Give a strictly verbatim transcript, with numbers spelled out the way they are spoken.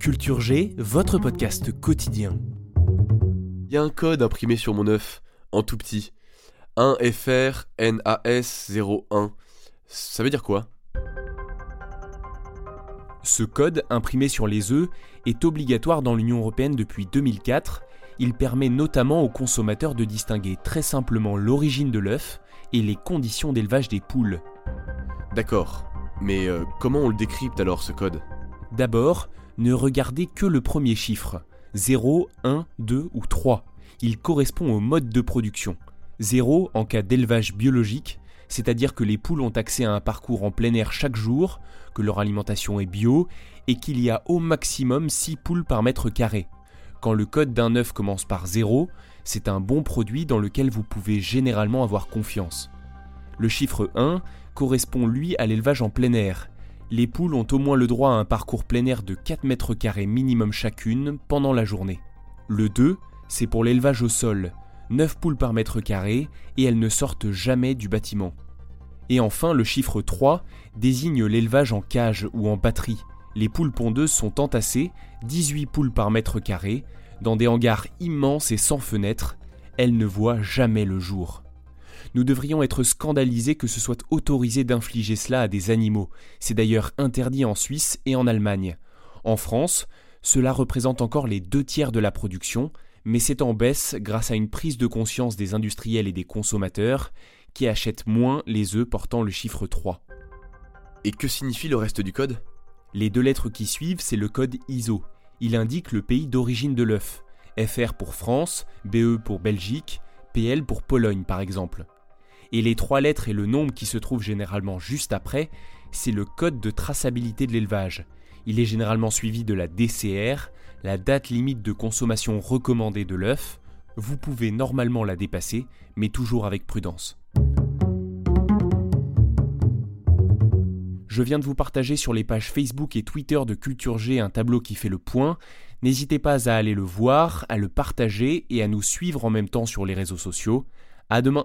Culture G, votre podcast quotidien. Il y a un code imprimé sur mon œuf, en tout petit. un F R N A S zéro un. Ça veut dire quoi ? Ce code, imprimé sur les œufs, est obligatoire dans l'Union européenne depuis deux mille quatre. Il permet notamment aux consommateurs de distinguer très simplement l'origine de l'œuf et les conditions d'élevage des poules. D'accord, mais euh, comment on le décrypte alors, ce code ? D'abord, ne regardez que le premier chiffre. zéro, un, deux ou trois. Il correspond au mode de production. zéro en cas d'élevage biologique, c'est-à-dire que les poules ont accès à un parcours en plein air chaque jour, que leur alimentation est bio et qu'il y a au maximum six poules par mètre carré. Quand le code d'un œuf commence par zéro, c'est un bon produit dans lequel vous pouvez généralement avoir confiance. Le chiffre un correspond lui à l'élevage en plein air. Les poules ont au moins le droit à un parcours plein air de quatre mètres carrés minimum chacune pendant la journée. Le deux, c'est pour l'élevage au sol, neuf poules par mètre carré et elles ne sortent jamais du bâtiment. Et enfin, le chiffre trois désigne l'élevage en cage ou en batterie. Les poules pondeuses sont entassées, dix-huit poules par mètre carré, dans des hangars immenses et sans fenêtres. Elles ne voient jamais le jour. Nous devrions être scandalisés que ce soit autorisé d'infliger cela à des animaux. C'est d'ailleurs interdit en Suisse et en Allemagne. En France, cela représente encore les deux tiers de la production, mais c'est en baisse grâce à une prise de conscience des industriels et des consommateurs qui achètent moins les œufs portant le chiffre trois. Et que signifie le reste du code ? Les deux lettres qui suivent, c'est le code I S O. Il indique le pays d'origine de l'œuf. F R pour France, B E pour Belgique, P L pour Pologne par exemple. Et les trois lettres et le nombre qui se trouvent généralement juste après, c'est le code de traçabilité de l'élevage. Il est généralement suivi de la D C R, la date limite de consommation recommandée de l'œuf. Vous pouvez normalement la dépasser, mais toujours avec prudence. Je viens de vous partager sur les pages Facebook et Twitter de Culture G un tableau qui fait le point. N'hésitez pas à aller le voir, à le partager et à nous suivre en même temps sur les réseaux sociaux. À demain.